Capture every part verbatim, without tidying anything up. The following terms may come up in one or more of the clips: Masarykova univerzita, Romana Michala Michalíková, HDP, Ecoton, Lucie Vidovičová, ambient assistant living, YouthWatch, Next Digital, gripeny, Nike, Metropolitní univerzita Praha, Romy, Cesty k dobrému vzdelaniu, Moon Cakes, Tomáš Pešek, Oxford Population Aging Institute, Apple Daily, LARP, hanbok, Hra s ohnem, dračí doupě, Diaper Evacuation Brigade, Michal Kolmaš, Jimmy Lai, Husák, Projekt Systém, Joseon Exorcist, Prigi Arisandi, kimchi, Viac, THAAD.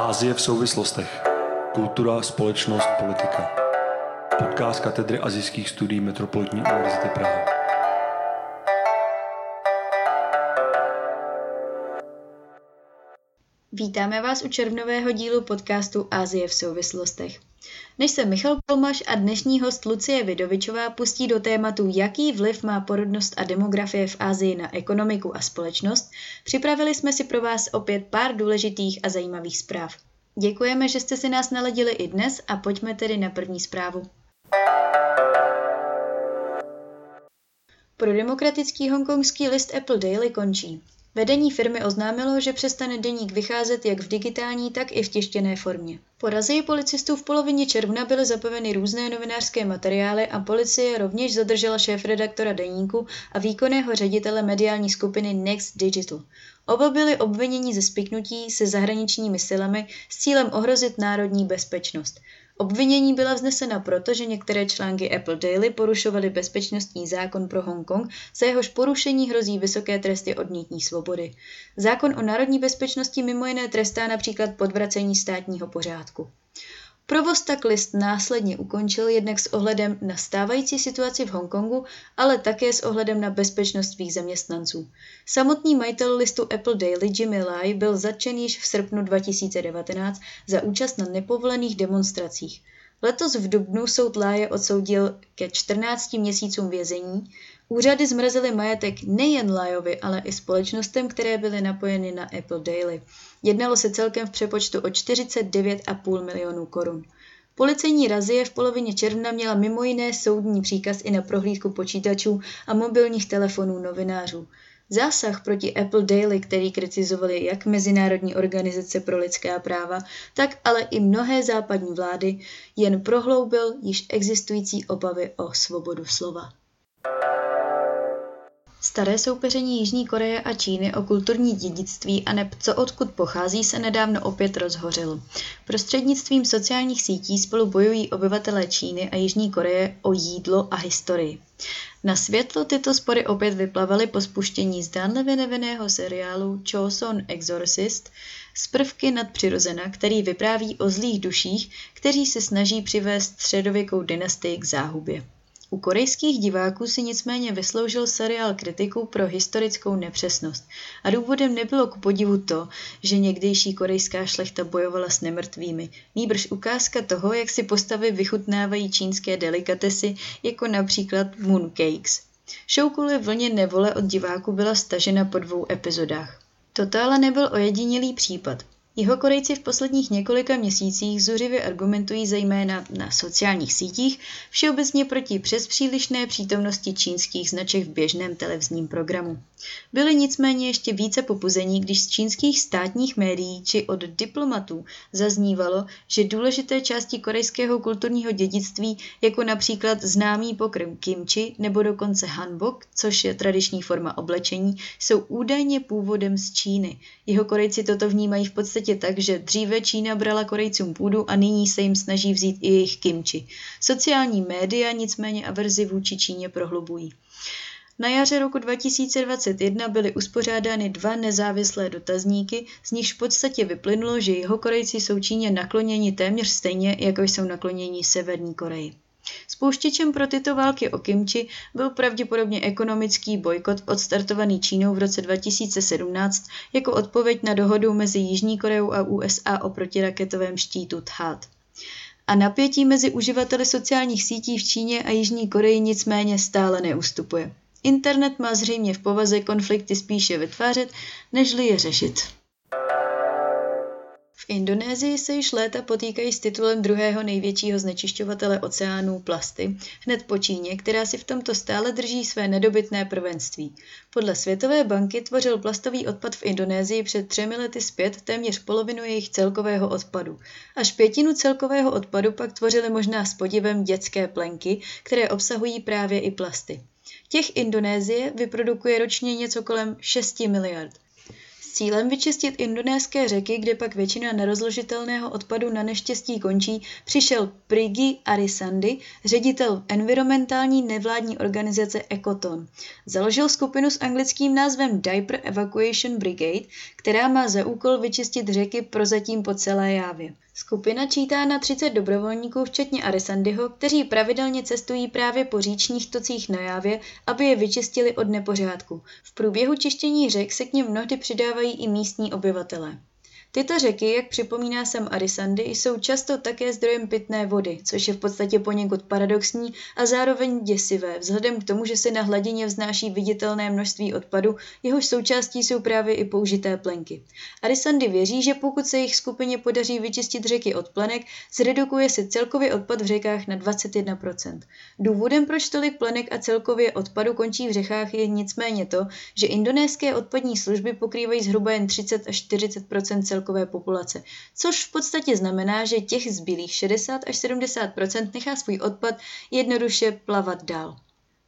Asie v souvislostech. Kultura, společnost, politika. Podcast katedry asijských studií Metropolitní univerzity Praha. Vítáme vás u červnového dílu podcastu Asie v souvislostech. Než se Michal Kolmaš a dnešní host Lucie Vidovičová pustí do tématu, jaký vliv má porodnost a demografie v Asii na ekonomiku a společnost, připravili jsme si pro vás opět pár důležitých a zajímavých zpráv. Děkujeme, že jste si nás naladili i dnes a pojďme tedy na první zprávu. Pro demokratický hongkongský list Apple Daily končí. Vedení firmy oznámilo, že přestane deník vycházet jak v digitální, tak i v tištěné formě. Po razii policistů v polovině června byly zabaveny různé novinářské materiály a policie rovněž zadržela šéfredaktora deníku a výkonného ředitele mediální skupiny Next Digital. Oba byli obviněni ze spiknutí se zahraničními silami s cílem ohrozit národní bezpečnost. Obvinění byla vznesena proto, že některé články Apple Daily porušovaly bezpečnostní zákon pro Hongkong, za jehož porušení hrozí vysoké tresty odnětí svobody. Zákon o národní bezpečnosti mimo jiné trestá například podvracení státního pořádku. Provoz tak list následně ukončil jednak s ohledem na stávající situaci v Hongkongu, ale také s ohledem na bezpečnost svých zaměstnanců. Samotný majitel listu Apple Daily Jimmy Lai byl zatčen již v srpnu dva tisíce devatenáct za účast na nepovolených demonstracích. Letos v dubnu soud Laie odsoudil ke čtrnácti měsícům vězení. Úřady zmrazily majetek nejen Laiovi, ale i společnostem, které byly napojeny na Apple Daily. Jednalo se celkem v přepočtu o čtyřicet devět celá pět milionů korun. Policejní razie v polovině června měla mimo jiné soudní příkaz i na prohlídku počítačů a mobilních telefonů novinářů. Zásah proti Apple Daily, který kritizovaly jak Mezinárodní organizace pro lidská práva, tak ale i mnohé západní vlády, jen prohloubil již existující obavy o svobodu slova. Staré soupeření Jižní Koreje a Číny o kulturní dědictví a neb co odkud pochází se nedávno opět rozhořilo. Prostřednictvím sociálních sítí spolu bojují obyvatelé Číny a Jižní Koreje o jídlo a historii. Na světlo tyto spory opět vyplavaly po spuštění zdánlivě nevinného seriálu Joseon Exorcist z prvky nadpřirozena, který vypráví o zlých duších, kteří se snaží přivést středověkou dynastii k záhubě. U korejských diváků si nicméně vysloužil seriál kritiku pro historickou nepřesnost a důvodem nebylo ku podivu to, že někdejší korejská šlechta bojovala s nemrtvými, nýbrž ukázka toho, jak si postavy vychutnávají čínské delikatesy, jako například Moon Cakes. Show kvůli vlně nevole od diváků byla stažena po dvou epizodách. Toto ale nebyl ojedinělý případ. Jihokorejci v posledních několika měsících zuřivě argumentují zejména na sociálních sítích všeobecně proti přespřílišné přítomnosti čínských značek v běžném televizním programu. Byli nicméně ještě více popuzení, když z čínských státních médií či od diplomatů zaznívalo, že důležité části korejského kulturního dědictví, jako například známý pokrm kimchi nebo dokonce hanbok, což je tradiční forma oblečení, jsou údajně původem z Číny. Jihokorejci toto vnímají v podstatě tak, že dříve Čína brala Korejcům půdu a nyní se jim snaží vzít i jejich kimči. Sociální média nicméně averzi vůči Číně prohlubují. Na jaře roku dva tisíce dvacet jedna byly uspořádány dva nezávislé dotazníky, z nichž v podstatě vyplynulo, že Jihokorejci jsou Číně nakloněni téměř stejně, jako jsou nakloněni Severní Koreji. Spouštěčem pro tyto války o kimči byl pravděpodobně ekonomický bojkot odstartovaný Čínou v roce dva tisíce sedmnáct jako odpověď na dohodu mezi Jižní Koreou a U S A o protiraketovém štítu T H A A D. A napětí mezi uživateli sociálních sítí v Číně a Jižní Koreji nicméně stále neustupuje. Internet má zřejmě v povaze konflikty spíše vytvářet, nežli je řešit. V Indonésii se již léta potýkají s titulem druhého největšího znečišťovatele oceánů plasty, hned po Číně, která si v tomto stále drží své nedobytné prvenství. Podle Světové banky tvořil plastový odpad v Indonésii před třemi lety zpět téměř polovinu jejich celkového odpadu. Až pětinu celkového odpadu pak tvořily možná s podivem dětské plenky, které obsahují právě i plasty. Těch Indonésie vyprodukuje ročně něco kolem šesti miliard. S cílem vyčistit indonéské řeky, kde pak většina nerozložitelného odpadu na neštěstí končí, přišel Prigi Arisandi, ředitel environmentální nevládní organizace Ecoton. Založil skupinu s anglickým názvem Diaper Evacuation Brigade, která má za úkol vyčistit řeky prozatím po celé Jávě. Skupina čítá na třicet dobrovolníků, včetně Arisandiho, kteří pravidelně cestují právě po říčních tocích na Jávě, aby je vyčistili od nepořádku. V průběhu čištění řek se k nim mnohdy přidávají i místní obyvatelé. Tyto řeky, jak připomíná sám Arisandi, jsou často také zdrojem pitné vody, což je v podstatě poněkud paradoxní a zároveň děsivé, vzhledem k tomu, že se na hladině vznáší viditelné množství odpadu, jehož součástí jsou právě i použité plenky. Arisandi věří, že pokud se jejich skupině podaří vyčistit řeky od plenek, zredukuje se celkový odpad v řekách na dvacet jedna procent. Důvodem, proč tolik plenek a celkově odpadu končí v řekách, je nicméně to, že indonéské odpadní služby pokrývají zhruba jen třicet až čtyřicet procent celkově populace, což v podstatě znamená, že těch zbylých šedesát až sedmdesát procent nechá svůj odpad jednoduše plavat dál.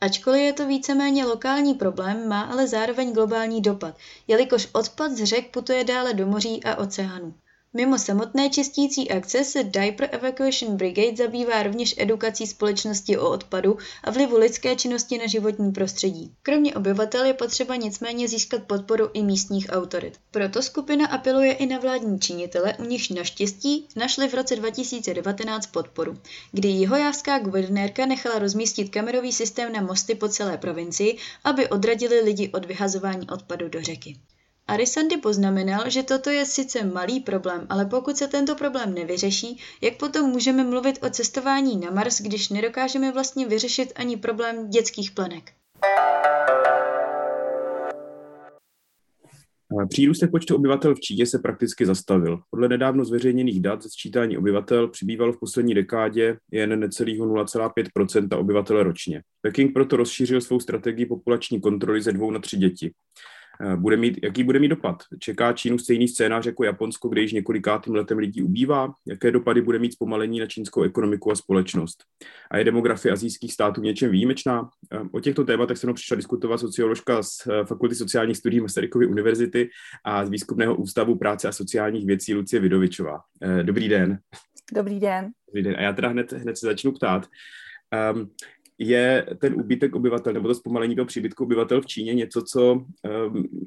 Ačkoliv je to víceméně lokální problém, má ale zároveň globální dopad, jelikož odpad z řek putuje dále do moří a oceánů. Mimo samotné čistící akce se Diaper Evacuation Brigade zabývá rovněž edukací společnosti o odpadu a vlivu lidské činnosti na životní prostředí. Kromě obyvatel je potřeba nicméně získat podporu i místních autorit. Proto skupina apeluje i na vládní činitele, u nichž naštěstí našli v roce dva tisíce devatenáct podporu, kdy jihojávská guvernérka nechala rozmístit kamerový systém na mosty po celé provincii, aby odradili lidi od vyhazování odpadu do řeky. Arisandi poznamenal, že toto je sice malý problém, ale pokud se tento problém nevyřeší, jak potom můžeme mluvit o cestování na Mars, když nedokážeme vlastně vyřešit ani problém dětských plenek? Přírůstek počtu obyvatel v Číně se prakticky zastavil. Podle nedávno zveřejněných dat ze sčítání obyvatel přibývalo v poslední dekádě jen necelého nula celá pět procenta obyvatel ročně. Peking proto rozšířil svou strategii populační kontroly ze dvou na tři děti. Bude mít, jaký bude mít dopad? Čeká Čínu stejný scénář jako Japonsko, kde již několikátým letem lidí ubývá? Jaké dopady bude mít zpomalení na čínskou ekonomiku a společnost? A je demografie asijských států v něčem výjimečná? O těchto tématech se mnou přišla diskutovat socioložka z Fakulty sociálních studií Masarykovy univerzity a z Výzkumného ústavu práce a sociálních věcí Lucie Vidovičová. Dobrý den. Dobrý den. Dobrý den. A já teda hned, hned se začnu ptát. Um, Je ten úbytek obyvatel nebo to zpomalení toho příbytku obyvatel v Číně něco, co um,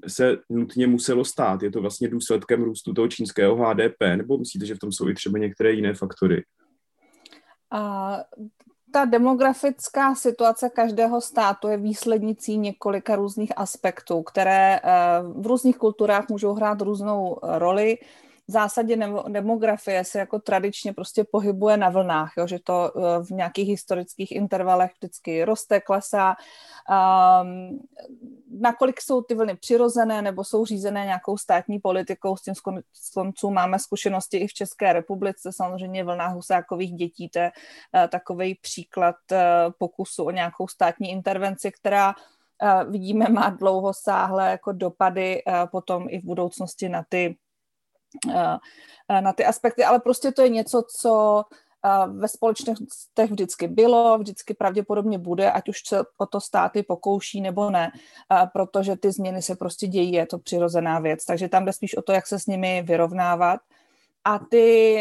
se nutně muselo stát? Je to vlastně důsledkem růstu toho čínského H D P? Nebo myslíte, že v tom jsou i třeba některé jiné faktory? A ta demografická situace každého státu je výslednicí několika různých aspektů, které v různých kulturách můžou hrát různou roli. V zásadě demografie se jako tradičně prostě pohybuje na vlnách, jo, že to v nějakých historických intervalech vždycky roste, klesá. Um, nakolik jsou ty vlny přirozené nebo jsou řízené nějakou státní politikou, s tím z konců máme zkušenosti i v České republice, samozřejmě vlna Husákových dětí, to je uh, takovej příklad uh, pokusu o nějakou státní intervenci, která uh, vidíme má dlouhosáhlé jako dopady uh, potom i v budoucnosti na ty na ty aspekty, ale prostě to je něco, co ve společnostech vždycky bylo, vždycky pravděpodobně bude, ať už se o to státy pokouší nebo ne, protože ty změny se prostě dějí, je to přirozená věc, takže tam jde spíš o to, jak se s nimi vyrovnávat. A ty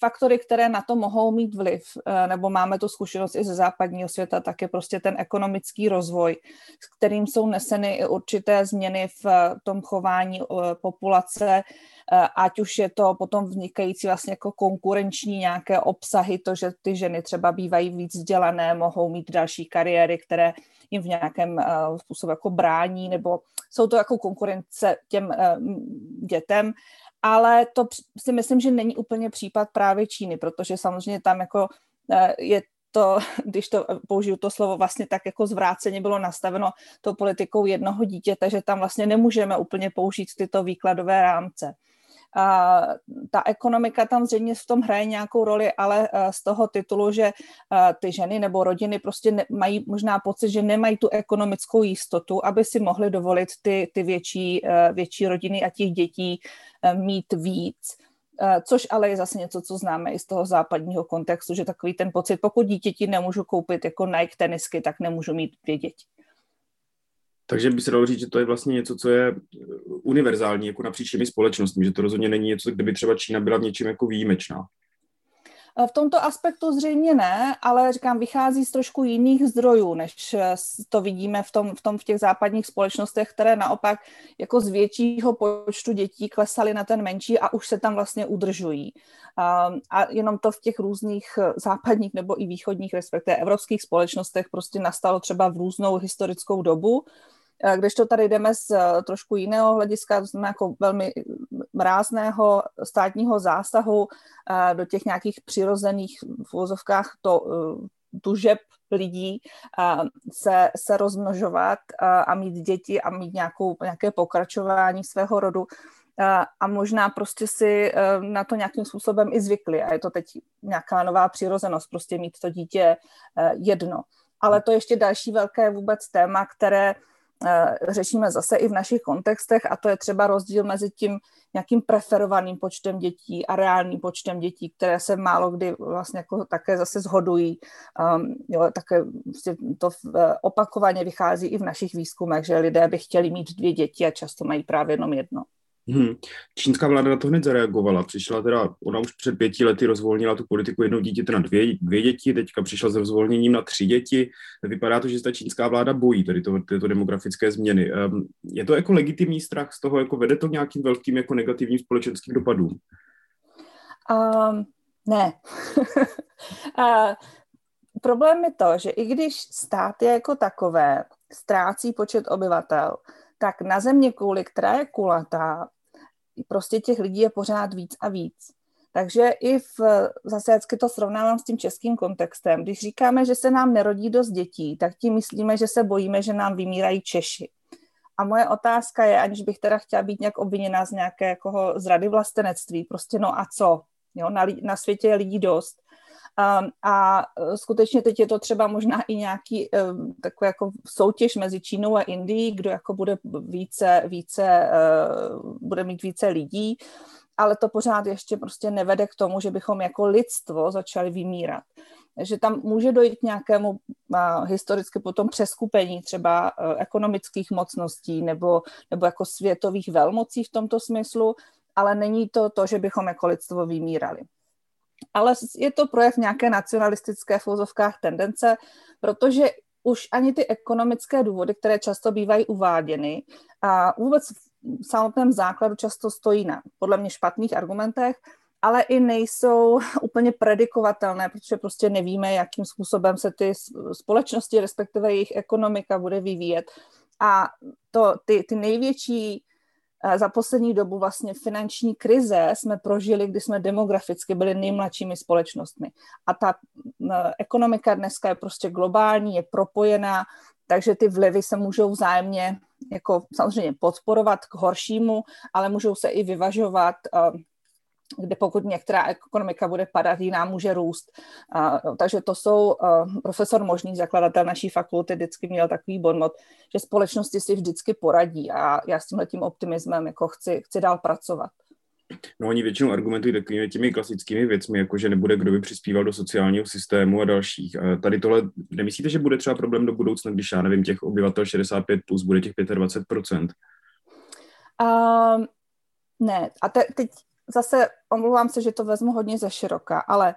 faktory, které na to mohou mít vliv, nebo máme tu zkušenost i ze západního světa, tak je prostě ten ekonomický rozvoj, s kterým jsou neseny i určité změny v tom chování populace, ať už je to potom vznikající vlastně jako konkurenční nějaké obsahy, to, že ty ženy třeba bývají víc vzdělané, mohou mít další kariéry, které jim v nějakém způsobu jako brání, nebo jsou to jako konkurence těm dětem. Ale to si myslím, že není úplně případ právě Číny, protože samozřejmě tam jako je to, když to použiju to slovo, vlastně tak jako zvráceně bylo nastaveno tou politikou jednoho dítěte, takže tam vlastně nemůžeme úplně použít tyto výkladové rámce. A ta ekonomika tam zřejmě v tom hraje nějakou roli, ale z toho titulu, že ty ženy nebo rodiny prostě ne, mají možná pocit, že nemají tu ekonomickou jistotu, aby si mohly dovolit ty, ty větší, větší rodiny a těch dětí mít víc. Což ale je zase něco, co známe i z toho západního kontextu, že takový ten pocit, pokud dítěti nemůžu koupit jako Nike tenisky, tak nemůžu mít dvě děti. Takže by se dalo říct, že to je vlastně něco, co je univerzální jako napříč těmi společnostmi, že to rozhodně není něco, kdyby třeba Čína byla v něčem jako výjimečná. V tomto aspektu zřejmě ne, ale říkám, vychází z trošku jiných zdrojů, než to vidíme v, tom, v, tom, v těch západních společnostech, které naopak jako z většího počtu dětí klesaly na ten menší a už se tam vlastně udržují. A, a jenom to v těch různých západních nebo i východních, respektive evropských společnostech prostě nastalo třeba v různou historickou dobu, kdežto tady jdeme z trošku jiného hlediska, to znamená jako velmi rázného státního zásahu do těch nějakých přirozených v uvozovkách to, tužeb lidí se, se rozmnožovat a mít děti a mít nějakou, nějaké pokračování svého rodu a možná prostě si na to nějakým způsobem i zvykli a je to teď nějaká nová přirozenost, prostě mít to dítě jedno. Ale to ještě další velké vůbec téma, které řešíme zase i v našich kontextech a to je třeba rozdíl mezi tím nějakým preferovaným počtem dětí a reálným počtem dětí, které se málo kdy vlastně jako také zase zhodují. Um, jo, také vlastně to opakovaně vychází i v našich výzkumech, že lidé by chtěli mít dvě děti a často mají právě jenom jedno. Hmm. Čínská vláda na to hned zareagovala. Přišla teda, ona už před pěti lety rozvolnila tu politiku jednou dítěte na dvě, dvě děti, teďka přišla s rozvolněním na tři děti. Vypadá to, že ta čínská vláda bojí tady to, tyto demografické změny. Je to jako legitimní strach z toho, jako vede to nějakým velkým jako negativním společenským dopadům? Um, ne. uh, problém je to, že i když stát je jako takové, ztrácí počet obyvatel, tak na země kouli, která je kulatá, prostě těch lidí je pořád víc a víc. Takže i v, zase vždycky to srovnávám s tím českým kontextem. Když říkáme, že se nám nerodí dost dětí, tak tím myslíme, že se bojíme, že nám vymírají Češi. A moje otázka je, aniž bych teda chtěla být nějak obviněná z nějakého zrady vlastenectví, prostě no a co? Jo, na, na světě je lidí dost. A skutečně teď je to třeba možná i nějaký takový jako soutěž mezi Čínou a Indií, kdo jako bude více, více, bude mít více lidí, ale to pořád ještě prostě nevede k tomu, že bychom jako lidstvo začali vymírat. Že tam může dojít k nějakému historicky potom přeskupení třeba ekonomických mocností nebo, nebo jako světových velmocí v tomto smyslu, ale není to to, že bychom jako lidstvo vymírali. Ale je to projev nějaké nacionalistické v uvozovkách tendence, protože už ani ty ekonomické důvody, které často bývají uváděny, a vůbec v samotném základu často stojí na podle mě špatných argumentech, ale i nejsou úplně predikovatelné, protože prostě nevíme, jakým způsobem se ty společnosti, respektive jejich ekonomika bude vyvíjet. A to, ty, ty největší za poslední dobu vlastně finanční krize jsme prožili, kdy jsme demograficky byli nejmladšími společnostmi. A ta ekonomika dneska je prostě globální, je propojená, takže ty vlivy se můžou vzájemně jako samozřejmě podporovat k horšímu, ale můžou se i vyvažovat, kde pokud některá ekonomika bude padat, jiná může růst. Takže to jsou, profesor Možný, zakladatel naší fakulty, vždycky měl takový bonmot, že společnosti si vždycky poradí a já s tímhletím optimismem jako chci, chci dál pracovat. No oni většinou argumentují takovými těmi klasickými věcmi, jako že nebude kdo by přispíval do sociálního systému a dalších. Tady tohle, nemyslíte, že bude třeba problém do budoucna, když já nevím, těch obyvatel šedesát pět plus bude těch dvacet pět procent? Uh, ne, a te, teď Zase omlouvám se, že to vezmu hodně ze široka, ale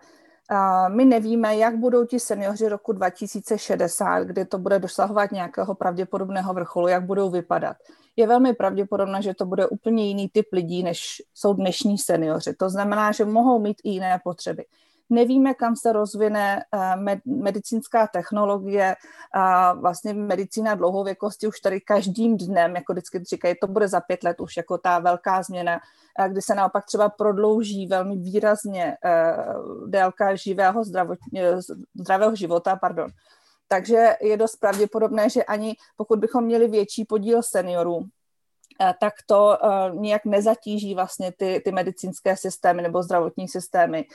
uh, my nevíme, jak budou ti seniori roku dva tisíce šedesát, kdy to bude dosahovat nějakého pravděpodobného vrcholu, jak budou vypadat. Je velmi pravděpodobné, že to bude úplně jiný typ lidí, než jsou dnešní seniori. To znamená, že mohou mít i jiné potřeby. Nevíme, kam se rozvine medicínská technologie, vlastně medicína dlouhověkosti už tady každým dnem, jako vždycky říkají, to bude za pět let už jako ta velká změna, kdy se naopak třeba prodlouží velmi výrazně délka živého zdravého života, pardon. Takže je dost pravděpodobné, že ani pokud bychom měli větší podíl seniorů, tak to uh, nějak nezatíží vlastně ty, ty medicínské systémy nebo zdravotní systémy.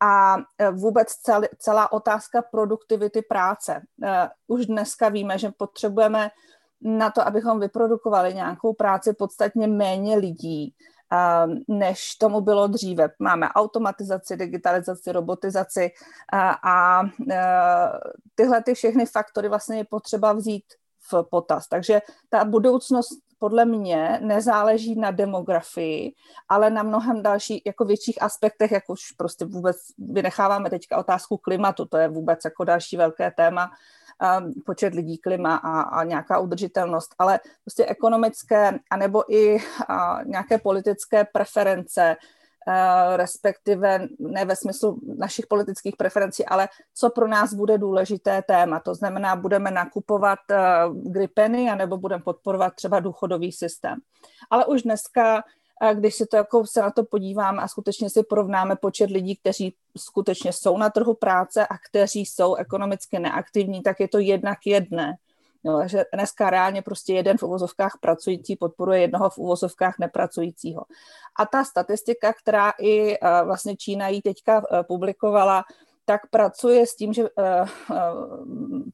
A vůbec cel, celá otázka produktivity práce. Uh, už dneska víme, že potřebujeme na to, abychom vyprodukovali nějakou práci podstatně méně lidí, uh, než tomu bylo dříve. Máme automatizaci, digitalizaci, robotizaci uh, a uh, tyhle ty všechny faktory vlastně je potřeba vzít v potaz. Takže ta budoucnost podle mě nezáleží na demografii, ale na mnohem dalších, jako větších aspektech, jak už prostě vůbec vynecháváme teďka otázku klimatu, to je vůbec jako další velké téma, počet lidí, klima a, a nějaká udržitelnost, ale prostě ekonomické anebo i a nějaké politické preference, respektive ne ve smyslu našich politických preferencí, ale co pro nás bude důležité téma. To znamená, budeme nakupovat gripeny anebo budeme podporovat třeba důchodový systém. Ale už dneska, když si to jako se na to podíváme a skutečně si porovnáme počet lidí, kteří skutečně jsou na trhu práce a kteří jsou ekonomicky neaktivní, tak je to jednak jedné. No, že dneska reálně prostě jeden v uvozovkách pracující podporuje jednoho v uvozovkách nepracujícího. A ta statistika, která i vlastně Čína ji teďka publikovala, tak pracuje s tím, že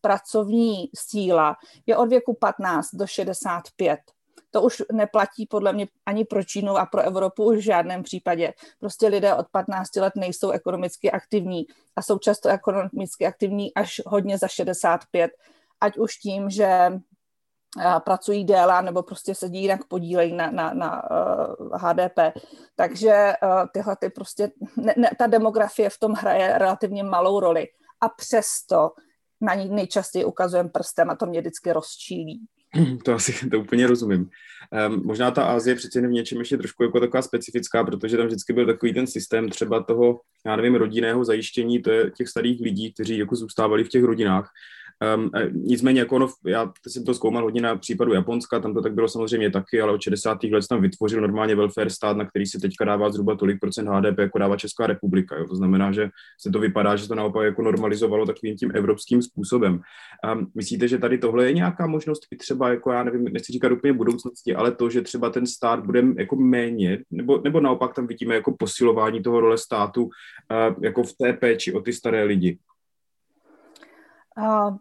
pracovní síla je od věku patnáct do šedesáti pěti. To už neplatí podle mě ani pro Čínu a pro Evropu už v žádném případě. Prostě lidé od patnácti let nejsou ekonomicky aktivní a jsou často ekonomicky aktivní až hodně za šedesát pět, ať už tím, že pracují déle, nebo prostě sedí jinak podílejí na, na, na há dé pé. Takže tyhle ty prostě, ne, ne, ta demografie v tom hraje relativně malou roli a přesto na ní nejčastěji ukazujeme prstem a to mě vždycky rozčílí. To asi to úplně rozumím. Um, možná ta Asie přece jen v něčem ještě trošku jako taková specifická, protože tam vždycky byl takový ten systém třeba toho, já nevím, rodinného zajištění to je těch starých lidí, kteří jako zůstávali v těch rodinách. Um, nicméně, jako ono, já jsem to zkoumal hodně na případu Japonska, tam to tak bylo samozřejmě taky, ale od šedesátých let tam vytvořil normálně welfare stát, na který se teďka dává zhruba tolik procent há dé pé, jako dává Česká republika. Jo? To znamená, že se to vypadá, že to naopak jako normalizovalo takovým tím evropským způsobem. Um, myslíte, že tady tohle je nějaká možnost i třeba jako já nevím, nechci říkat úplně budoucnosti, ale to, že třeba ten stát bude jako méně, nebo, nebo naopak tam vidíme jako posilování toho role státu uh, jako v té péči o ty staré lidi. Uh,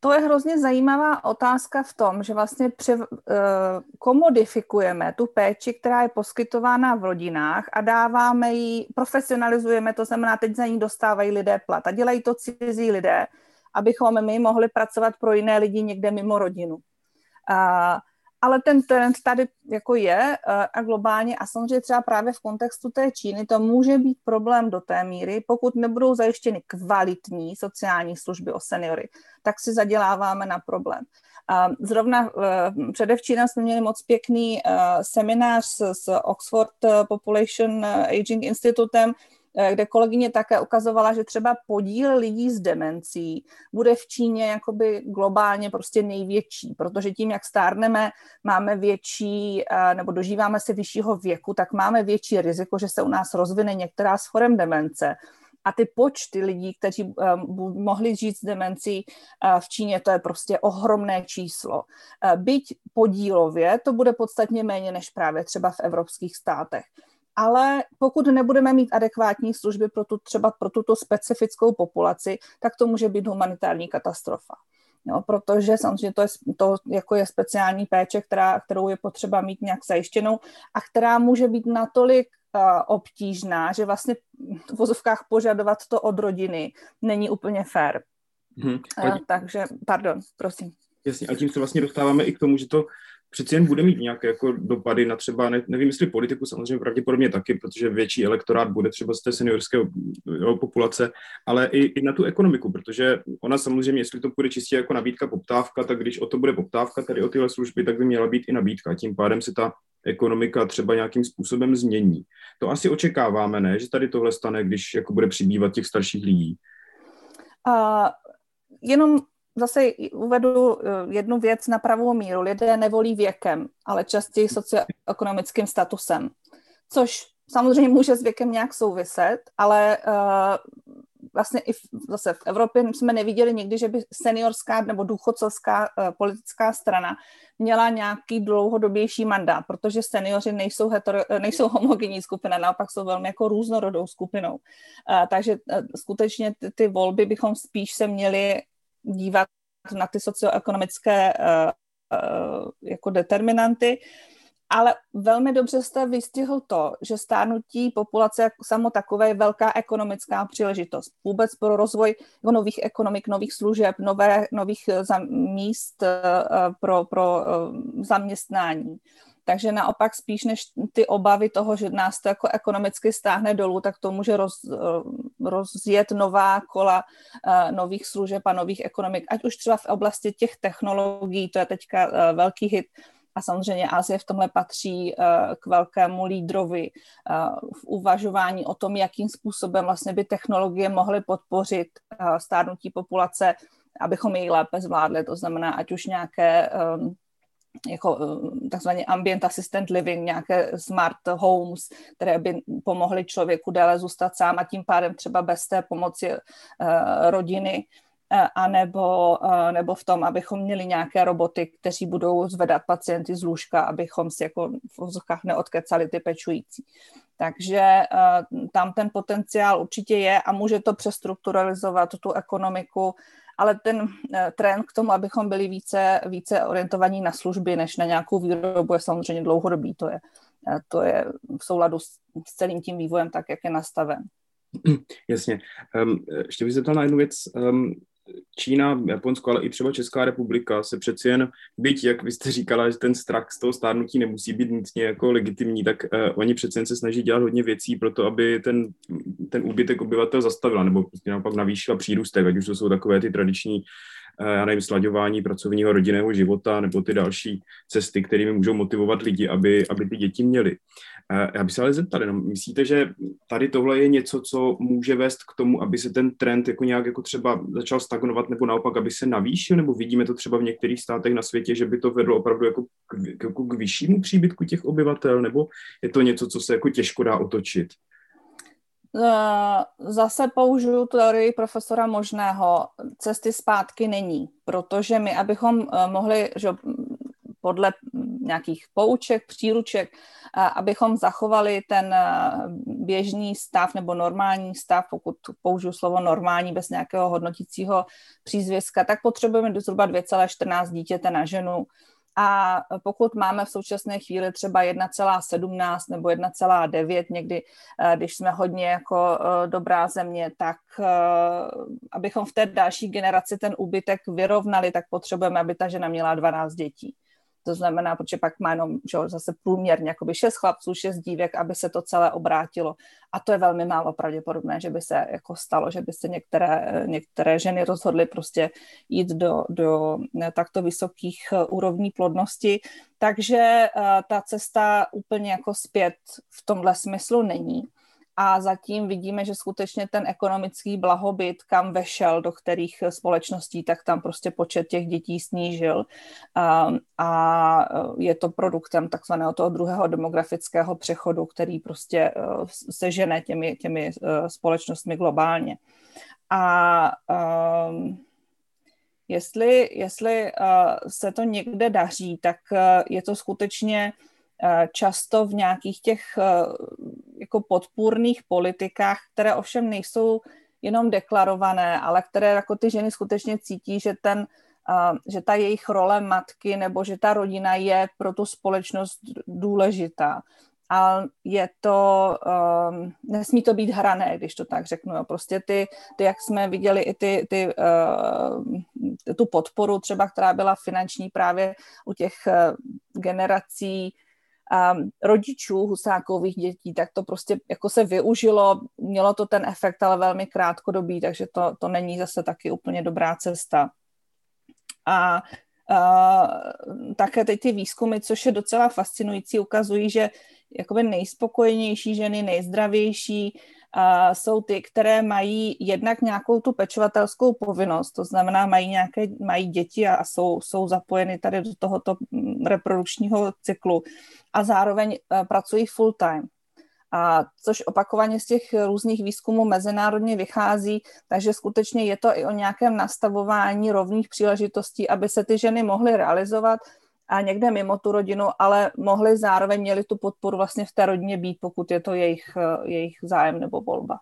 to je hrozně zajímavá otázka v tom, že vlastně při, uh, komodifikujeme tu péči, která je poskytována v rodinách a dáváme ji, profesionalizujeme, to znamená, teď za ní dostávají lidé plat a dělají to cizí lidé, abychom my mohli pracovat pro jiné lidi někde mimo rodinu. Uh, ale ten trend tady jako je uh, a globálně a samozřejmě třeba právě v kontextu té Číny to může být problém do té míry, pokud nebudou zajištěny kvalitní sociální služby o seniory, tak si zaděláváme na problém. Uh, zrovna uh, předevčírem jsme měli moc pěkný uh, seminář s, s Oxford Population Aging Institutem, kde kolegyně také ukazovala, že třeba podíl lidí s demencí bude v Číně jakoby globálně prostě největší, protože tím, jak stárneme, máme větší, nebo dožíváme se vyššího věku, tak máme větší riziko, že se u nás rozvine některá z forem demence. A ty počty lidí, kteří um, mohli žít s demencí uh, v Číně, to je prostě ohromné číslo. Uh, byť podílově, to bude podstatně méně než právě třeba v evropských státech. Ale pokud nebudeme mít adekvátní služby pro tu, třeba pro tuto specifickou populaci, tak to může být humanitární katastrofa. Jo, protože samozřejmě to je, to jako je speciální péče, která, kterou je potřeba mít nějak zajištěnou a která může být natolik uh, obtížná, že vlastně v vozovkách požadovat to od rodiny není úplně fér. Hmm. Uh, takže, pardon, prosím. Jasně, a tím se vlastně dostáváme i k tomu, že to přeci jen bude mít nějaké jako dopady na třeba, ne, nevím jestli politiku, samozřejmě pravděpodobně taky, protože větší elektorát bude třeba z té seniorské populace, ale i, i na tu ekonomiku, protože ona samozřejmě, jestli to bude čistě jako nabídka, poptávka, tak když o to bude poptávka, tady o tyhle služby, tak by měla být i nabídka. Tím pádem se ta ekonomika třeba nějakým způsobem změní. To asi očekáváme, ne? Že tady tohle stane, když jako bude přibývat těch starších lidí. Uh, jenom Zase uvedu jednu věc na pravou míru. Lidé nevolí věkem, ale častěji socioekonomickým statusem, což samozřejmě může s věkem nějak souviset, ale uh, vlastně i v, zase v Evropě jsme neviděli nikdy, že by seniorská nebo důchodcovská uh, politická strana měla nějaký dlouhodobější mandát, protože seniori nejsou, hetero, nejsou homogenní skupina, naopak jsou velmi jako různorodou skupinou. Uh, takže uh, skutečně ty, ty volby bychom spíš se měli dívat na ty socioekonomické uh, uh, jako determinanty ale velmi dobře jste vystihl to, že stárnutí populace samo takové je velká ekonomická příležitost. Vůbec pro rozvoj nových ekonomik, nových služeb, nové, nových míst pro, pro zaměstnání. Takže naopak spíš než ty obavy toho, že nás to jako ekonomicky stáhne dolů, tak to může roz, rozjet nová kola nových služeb a nových ekonomik. Ať už třeba v oblasti těch technologií, to je teďka velký hit, a samozřejmě Asie v tomhle patří k velkému lídrovi v uvažování o tom, jakým způsobem vlastně by technologie mohly podpořit stárnutí populace, abychom ji lépe zvládli. To znamená, ať už nějaké jako takzvané ambient assistant living, nějaké smart homes, které by pomohly člověku déle zůstat sám a tím pádem třeba bez té pomoci rodiny, a nebo, nebo v tom, abychom měli nějaké roboty, kteří budou zvedat pacienty z lůžka, abychom si jako v vozovkách neodkecali ty pečující. Takže tam ten potenciál určitě je a může to přestrukturalizovat tu ekonomiku, ale ten trend k tomu, abychom byli více, více orientovaní na služby, než na nějakou výrobu, je samozřejmě dlouhodobý. To je, to je v souladu s, s celým tím vývojem, tak jak je nastaven. Jasně. Um, ještě bych se ptal na jednu věc. Um... Čína, Japonsko, ale i třeba Česká republika se přeci jen, byť, jak vy jste říkala, že ten strach z toho stárnutí nemusí být nutně jako legitimní, tak uh, oni přeci jen se snaží dělat hodně věcí pro to, aby ten, ten úbytek obyvatel zastavila, nebo naopak navýšila přírůstek, ať už to jsou takové ty tradiční, uh, já nevím, slaďování pracovního rodinného života, nebo ty další cesty, kterými můžou motivovat lidi, aby, aby ty děti měly. Uh, já bych se ale zeptal, no, myslíte, že tady tohle je něco, co může vést k tomu, aby se ten trend jako nějak jako třeba začal stagnovat, nebo naopak, aby se navýšil, nebo vidíme to třeba v některých státech na světě, že by to vedlo opravdu jako k, jako k vyššímu příbytku těch obyvatel, nebo je to něco, co se jako těžko dá otočit? Zase použiju teorii profesora Možného. Cesty zpátky není, protože my, abychom mohli, že podle nějakých pouček, příruček, abychom zachovali ten běžný stav nebo normální stav, pokud použiju slovo normální bez nějakého hodnotícího přízvěstka, tak potřebujeme zhruba dvě celá čtrnáct dítěte na ženu. A pokud máme v současné chvíli třeba jedna celá sedmnáct nebo jedna celá devět někdy, když jsme hodně jako dobrá země, tak abychom v té další generaci ten úbytek vyrovnali, tak potřebujeme, aby ta žena měla dvanáct dětí. To znamená, protože pak má jenom že zase průměrně jakoby šest chlapců, šest dívek, aby se to celé obrátilo. A to je velmi málo pravděpodobné, že by se jako stalo, že by se některé, některé ženy rozhodly prostě jít do, do takto vysokých úrovní plodnosti. Takže uh, ta cesta úplně jako zpět v tomhle smyslu není. A zatím vidíme, že skutečně ten ekonomický blahobyt, kam vešel, do kterých společností, tak tam prostě počet těch dětí snížil. A je to produktem takzvaného toho druhého demografického přechodu, který prostě se žene těmi, těmi společnostmi globálně. A jestli, jestli se to někde daří, tak je to skutečně často v nějakých těch jako podpůrných politikách, které ovšem nejsou jenom deklarované, ale které jako ty ženy skutečně cítí, že, ten, že ta jejich role matky nebo že ta rodina je pro tu společnost důležitá. A je to, um, nesmí to být hrané, když to tak řeknu. Prostě ty, ty jak jsme viděli i ty, ty, uh, tu podporu třeba, která byla finanční právě u těch uh, generací um, rodičů Husákových dětí, tak to prostě jako se využilo, mělo to ten efekt, ale velmi krátkodobý, takže to, to není zase taky úplně dobrá cesta. A Uh, také teď ty výzkumy, což je docela fascinující, ukazují, že jakoby nejspokojenější ženy, nejzdravější uh, jsou ty, které mají jednak nějakou tu pečovatelskou povinnost, to znamená mají nějaké, mají děti a, a jsou, jsou zapojeny tady do tohoto reprodukčního cyklu a zároveň uh, pracují full time. A což opakovaně z těch různých výzkumů mezinárodně vychází, takže skutečně je to i o nějakém nastavování rovných příležitostí, aby se ty ženy mohly realizovat a někde mimo tu rodinu, ale mohly zároveň měly tu podporu vlastně v té rodině být, pokud je to jejich, jejich zájem nebo volba.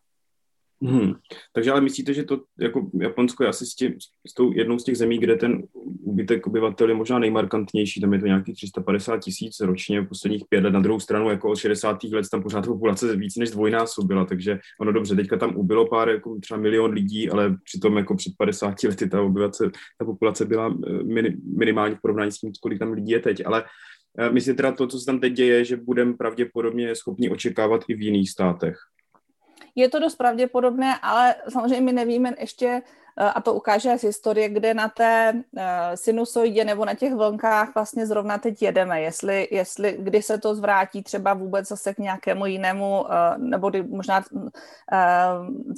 Hmm. Takže ale myslíte, že to jako Japonsko je asi s, tě, s tou jednou z těch zemí, kde ten úbytek obyvatel je možná nejmarkantnější, tam je to nějakých tři sta padesát tisíc ročně v posledních pět let, na druhou stranu jako od šedesátých let tam pořád populace víc než dvojnásobila, takže ono dobře, teďka tam ubylo pár, jako třeba milion lidí, ale přitom jako před padesáti lety ta obyvace, ta populace byla minimálně v porovnání s tím, kolik tam lidí je teď, ale myslím teda to, co se tam teď děje, že budeme pravděpodobně schopni očekávat i v jiných státech. Je to dost pravděpodobné, ale samozřejmě my nevíme ještě, a to ukáže z historie, kde na té sinusoidě nebo na těch vlnkách vlastně zrovna teď jedeme, jestli, jestli kdy se to zvrátí třeba vůbec zase k nějakému jinému, nebo kdy možná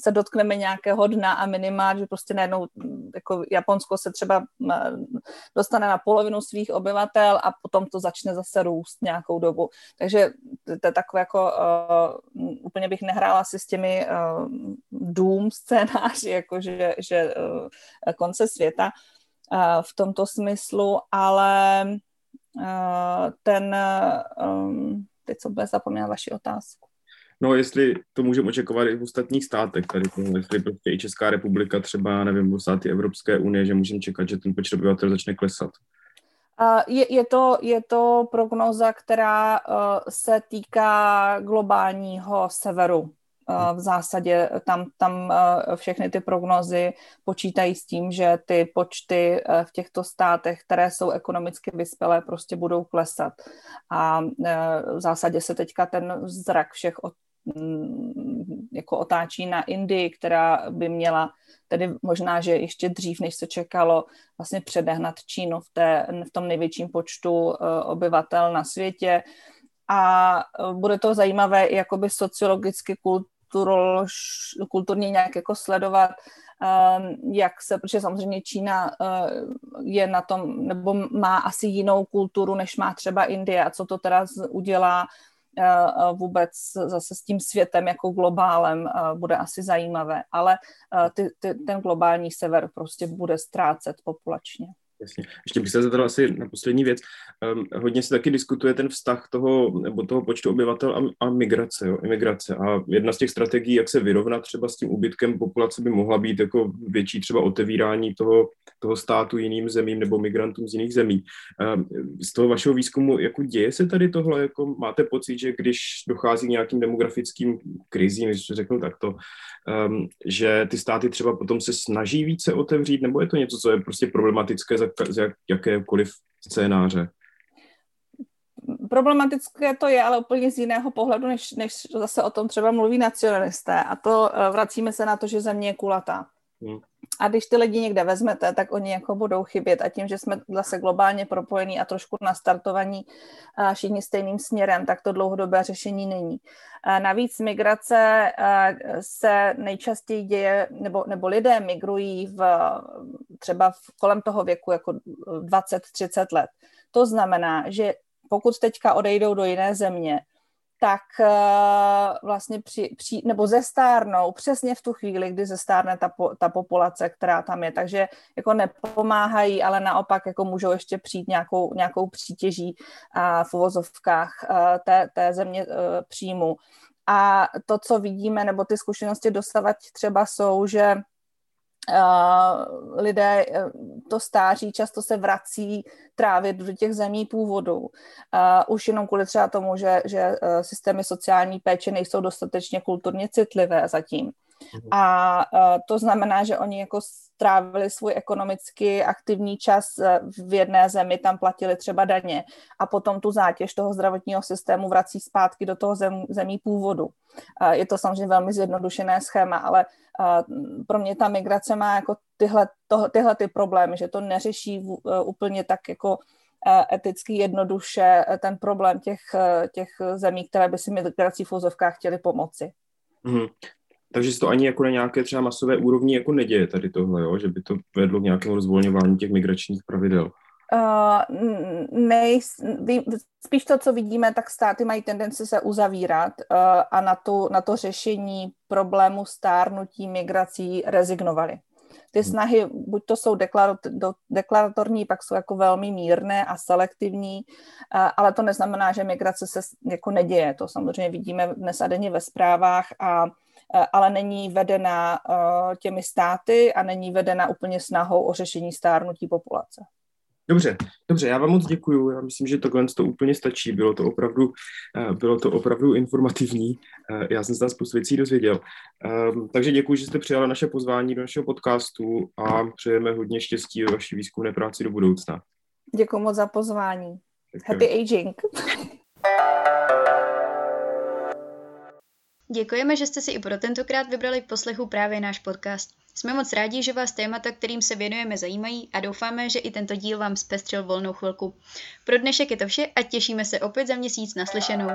se dotkneme nějakého dna a minima, že prostě najednou jako Japonsko se třeba dostane na polovinu svých obyvatel a potom to začne zase růst nějakou dobu. Takže to je takové jako, úplně bych nehrála si s těmi doom scénáři, jakože že konce světa v tomto smyslu, ale ten, teď jsem úplně zapomněla vaši otázku. No, jestli to můžeme očekovat i v ostatních státech, tady tohle, jestli prostě i Česká republika třeba, nevím, státy Evropské unie, že můžeme čekat, že ten počet obyvatel začne klesat. Je, je, to, je to prognóza, která se týká globálního severu. V zásadě tam, tam všechny ty prognózy počítají s tím, že ty počty v těchto státech, které jsou ekonomicky vyspělé, prostě budou klesat. A v zásadě se teďka ten zrak všech od, jako otáčí na Indii, která by měla tedy možná, že ještě dřív, než se čekalo, vlastně předehnat Čínu v, té, v tom největším počtu obyvatel na světě. A bude to zajímavé jakoby sociologicky, kulturo, kulturně nějak jako sledovat, jak se, protože samozřejmě Čína je na tom, nebo má asi jinou kulturu, než má třeba Indie, a co to teda udělá vůbec zase s tím světem jako globálem, bude asi zajímavé, ale ty, ty, ten globální sever prostě bude ztrácet populačně. Jasně. Ještě bych se zadal asi na poslední věc. Um, hodně se taky diskutuje ten vztah toho, nebo toho počtu obyvatel a, a migrace, jo, imigrace. A jedna z těch strategií, jak se vyrovnat třeba s tím úbytkem populace, by mohla být jako větší třeba otevírání toho, toho státu jiným zemím nebo migrantům z jiných zemí. Um, z toho vašeho výzkumu, jako děje se tady tohle? Jako máte pocit, že když dochází nějakým demografickým krizím, když řeknu takto, um, že ty státy třeba potom se snaží více otevřít, nebo je to něco, co je prostě problematické z jakékoliv scénáře? Problematické to je, ale úplně z jiného pohledu, než, než zase o tom třeba mluví nacionalisté. A to vracíme se na to, že země je kulatá. Hmm. A když ty lidi někde vezmete, tak oni jako budou chybět. A tím, že jsme zase globálně propojení a trošku nastartovaní všichni stejným směrem, tak to dlouhodobé řešení není. Navíc migrace se nejčastěji děje, nebo, nebo lidé migrují v, třeba v, kolem toho věku jako dvacet třicet let. To znamená, že pokud teďka odejdou do jiné země, tak vlastně při, při, nebo zestárnou přesně v tu chvíli, kdy zestárne ta, po, ta populace, která tam je. Takže jako nepomáhají, ale naopak jako můžou ještě přijít nějakou, nějakou přítěží a v uvozovkách té, té země příjmu. A to, co vidíme, nebo ty zkušenosti dostávat třeba jsou, že Uh, lidé to stáří často se vrací trávit do těch zemí původu. Uh, už jenom kvůli třeba tomu, že, že systémy sociální péče nejsou dostatečně kulturně citlivé zatím. Mm. A uh, to znamená, že oni jako strávili svůj ekonomicky aktivní čas v jedné zemi, tam platili třeba daně a potom tu zátěž toho zdravotního systému vrací zpátky do toho zem, zemí původu. Je to samozřejmě velmi zjednodušené schéma, ale pro mě ta migrace má jako tyhle, to, tyhle ty problémy, že to neřeší úplně tak jako eticky jednoduše ten problém těch, těch zemí, které by si migrací v uvozovkách chtěly pomoci. Mm. Takže se to ani jako na nějaké třeba masové úrovni jako neděje tady tohle, jo? Že by to vedlo k nějakému rozvolňování těch migračních pravidel. Uh, nej, spíš to, co vidíme, tak státy mají tendenci se uzavírat uh, a na, tu, na to řešení problému stárnutí migrací rezignovali. Ty snahy, buď to jsou deklaratorní, pak jsou jako velmi mírné a selektivní, ale to neznamená, že migrace se jako neděje. To samozřejmě vidíme dnes a denně ve zprávách a ale není vedena těmi státy a není vedena úplně snahou o řešení stárnutí populace. Dobře, dobře, já vám moc děkuju. Já myslím, že takhle to úplně stačí. Bylo to opravdu, bylo to opravdu informativní. Já jsem se tam spoustu věcí dozvěděl. Takže děkuji, že jste přijala naše pozvání do našeho podcastu a přejeme hodně štěstí do vaší výzkumné práci do budoucna. Děkuji moc za pozvání. Tak happy jo. Aging. Děkujeme, že jste si i pro tentokrát vybrali k poslechu právě náš podcast. Jsme moc rádi, že vás témata, kterým se věnujeme, zajímají a doufáme, že i tento díl vám zpestřil volnou chvilku. Pro dnešek je to vše a těšíme se opět za měsíc naslyšenou.